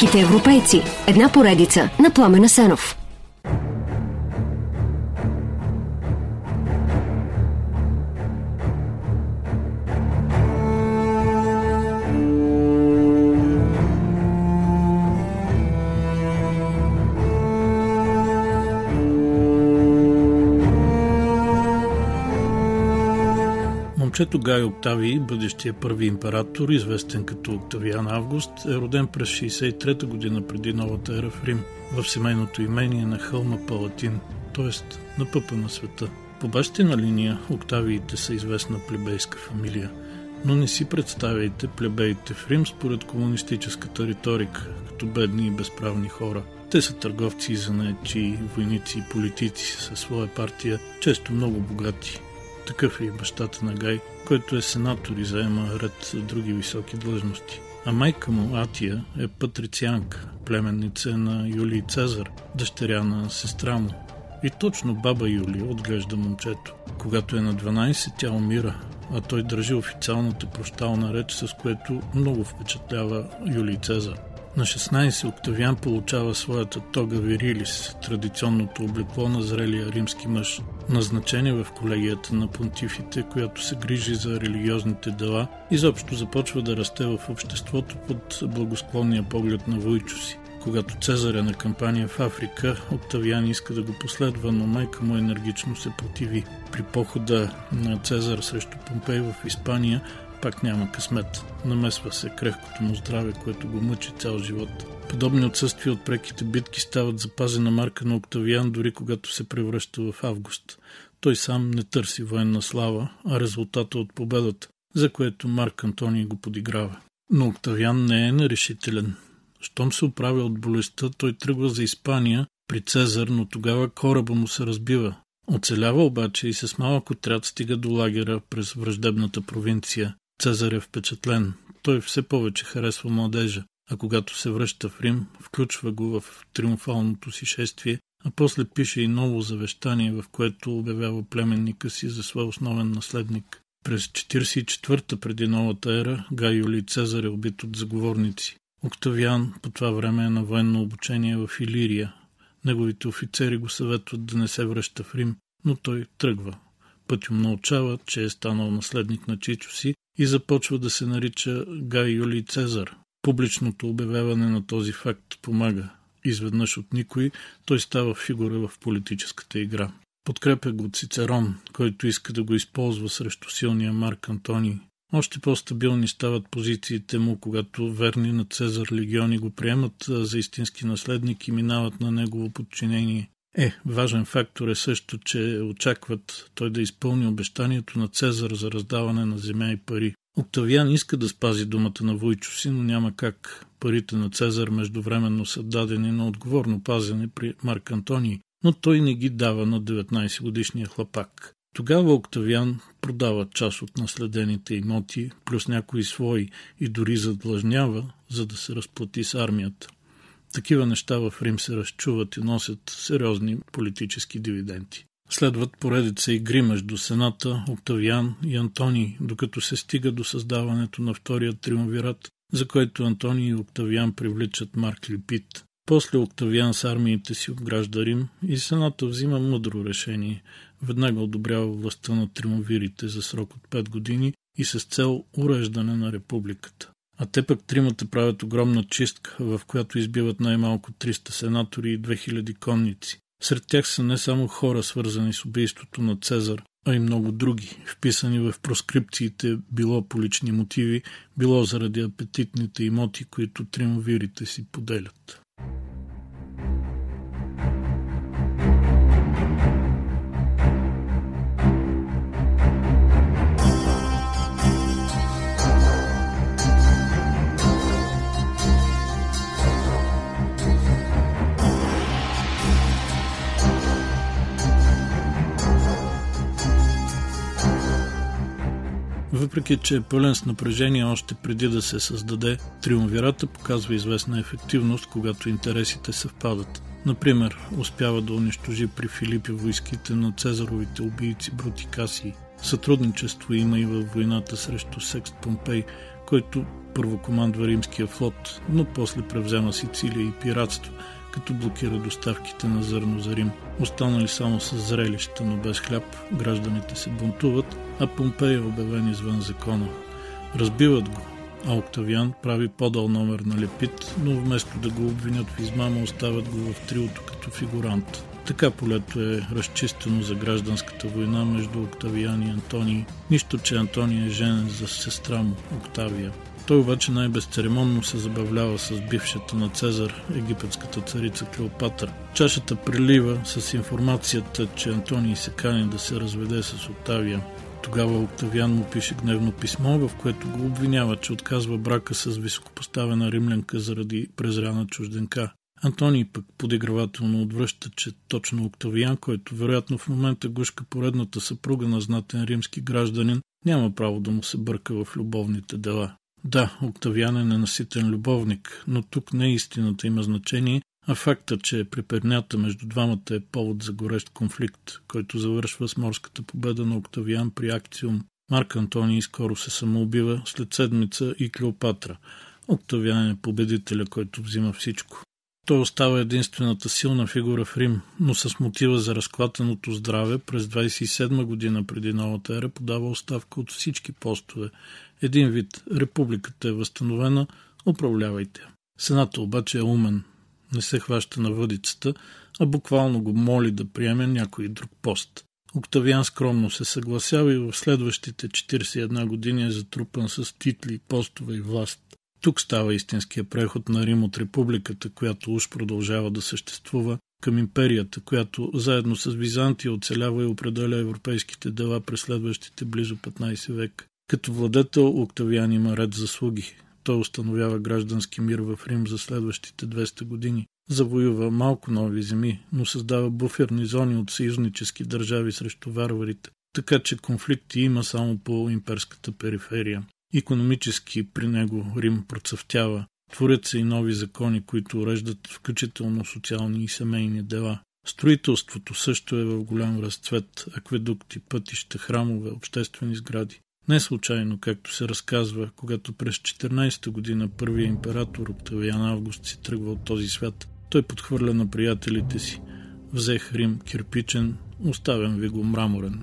Великите европейци. Една поредица на Пламен Асенов. Момчето Гай Октавий, бъдещия първи император, известен като Октавиан Август, е роден през 63-та година преди новата ера в Рим, в семейното имение на хълма Палатин, т.е. на пъпа на света. По бащина линия Октавиите са известна плебейска фамилия, но не си представяйте плебеите в Рим според комунистическата риторика, като бедни и безправни хора. Те са търговци и занаятчии, войници и политици със своя партия, често много богати. Такъв е и бащата на Гай, който е сенатор и заема ред други високи длъжности. А майка му, Атия, е патрицианка, племенница на Юлий Цезар, дъщеря на сестра му. И точно баба Юлия отглежда момчето. Когато е на 12, тя умира, а той държи официалната прощална реч, с което много впечатлява Юлий Цезар. На 16 Октавиан получава своята Тога Вирилис, традиционното облекло на зрелия римски мъж, назначение в колегията на понтифите, която се грижи за религиозните дела, изобщо започва да расте в обществото под благосклонния поглед на войчо си. Когато Цезар е на кампания в Африка, Октавиан иска да го последва, но майка му енергично се противи. При похода на Цезар срещу Помпей в Испания пак няма късмет. Намесва се крехкото му здраве, което го мъчи цял живот. Подобни отсъствия от преките битки стават запазена марка на Октавиан, дори когато се превръща в Август. Той сам не търси военна слава, а резултата от победата, за което Марк Антоний го подиграва. Но Октавиан не е нерешителен. Щом се оправя от болестта, той тръгва за Испания при Цезар, но тогава кораба му се разбива. Оцелява обаче и с малък отряд стига до лагера през враждебната провинция. Цезар е впечатлен. Той все повече харесва младежа, а когато се връща в Рим, включва го в триумфалното си шествие, а после пише и ново завещание, в което обявява племенника си за своя основен наследник. През 44-та преди новата ера Гай Юлий Цезар е убит от заговорници. Октавиан по това време е на военно обучение в Иллирия. Неговите офицери го съветват да не се връща в Рим, но той тръгва. Пътюм научава, че е станал наследник на чичо си и започва да се нарича Гай Юлий Цезар. Публичното обявяване на този факт помага. Изведнъж от никой той става фигура в политическата игра. Подкрепя го Цицерон, който иска да го използва срещу силния Марк Антоний. Още по-стабилни стават позициите му, когато верни на Цезар легиони го приемат за истински наследник и минават на негово подчинение. Важен фактор е също, че очакват той да изпълни обещанието на Цезар за раздаване на земя и пари. Октавиан иска да спази думата на войчо си, но няма как. Парите на Цезар междувременно са дадени на отговорно пазене при Марк Антоний, но той не ги дава на 19-годишния хлапак. Тогава Октавиан продава част от наследените имоти, плюс някои свои, и дори задлъжнява, за да се разплати с армията. Такива неща в Рим се разчуват и носят сериозни политически дивиденти. Следват поредица игри между Сената, Октавиан и Антоний, докато се стига до създаването на втория триумвират, за който Антоний и Октавиан привличат Марк Лепид. После Октавиан с армиите си обгражда Рим и Сената взима мъдро решение. Веднага одобрява властта на триумвирите за срок от 5 години и с цел уреждане на републиката. А те пък тримата правят огромна чистка, в която избиват най-малко 300 сенатори и 2000 конници. Сред тях са не само хора, свързани с убийството на Цезар, а и много други, вписани в проскрипциите било по лични мотиви, било заради апетитните имоти, които триумвирите си поделят. Въпреки че е пълен с напрежение още преди да се създаде, триумвирата показва известна ефективност, когато интересите съвпадат. Например, успява да унищожи при Филиппи войските на Цезаровите убийци Брут и Кассий. Сътрудничество има и във войната срещу Секст Помпей, който първо командва римския флот, но после превзема Сицилия и пиратство, като блокира доставките на зърно за Рим. Останали само с зрелища, но без хляб, гражданите се бунтуват, а Помпей е обявен извън закона. Разбиват го, а Октавиан прави подал номер на Лепид, но вместо да го обвинят в измама, оставят го в триото като фигурант. Така полето е разчистено за гражданската война между Октавиан и Антоний. Нищо, че Антоний е женен за сестра му, Октавия. Той обаче най-безцеремонно се забавлява с бившата на Цезар, египетската царица Клеопатра. Чашата прелива с информацията, че Антоний се кани да се разведе с Октавия. Тогава Октавиан му пише гневно писмо, в което го обвинява, че отказва брака с високопоставена римлянка заради презряна чужденка. Антоний пък подигравателно отвръща, че точно Октавиан, който вероятно в момента гушка поредната съпруга на знатен римски гражданин, няма право да му се бърка в любовните дела. Да, Октавиан е ненаситен любовник, но тук не истината има значение, а факта, че препирнята между двамата е повод за горещ конфликт, който завършва с морската победа на Октавиан при Акциум. Марк Антоний скоро се самоубива, след седмица и Клеопатра. Октавиан е победителя, който взима всичко. Той остава единствената силна фигура в Рим, но с мотива за разклатеното здраве през 27 година преди новата ера подава оставка от всички постове. Един вид, републиката е възстановена, управлявайте. Сенатът обаче е умен, не се хваща на въдицата, а буквално го моли да приеме някой друг пост. Октавиан скромно се съгласява и в следващите 41 години е затрупан с титли, постове и власт. Тук става истинския преход на Рим от републиката, която уж продължава да съществува, към империята, която заедно с Византия оцелява и определя европейските дела през следващите близо 15 век. Като владетел Октавиан има ред заслуги. Той установява граждански мир в Рим за следващите 200 години. Завоюва малко нови земи, но създава буферни зони от съюзнически държави срещу варварите, така че конфликти има само по имперската периферия. Икономически при него Рим процъфтява. Творят се и нови закони, които уреждат включително социални и семейни дела. Строителството също е в голям разцвет. Акведукти, пътища, храмове, обществени сгради. Не случайно, както се разказва, когато през 14-та година първият император Октавиан Август си тръгва от този свят, той подхвърля на приятелите си: „Взех Рим кирпичен, оставям ви го мраморен.“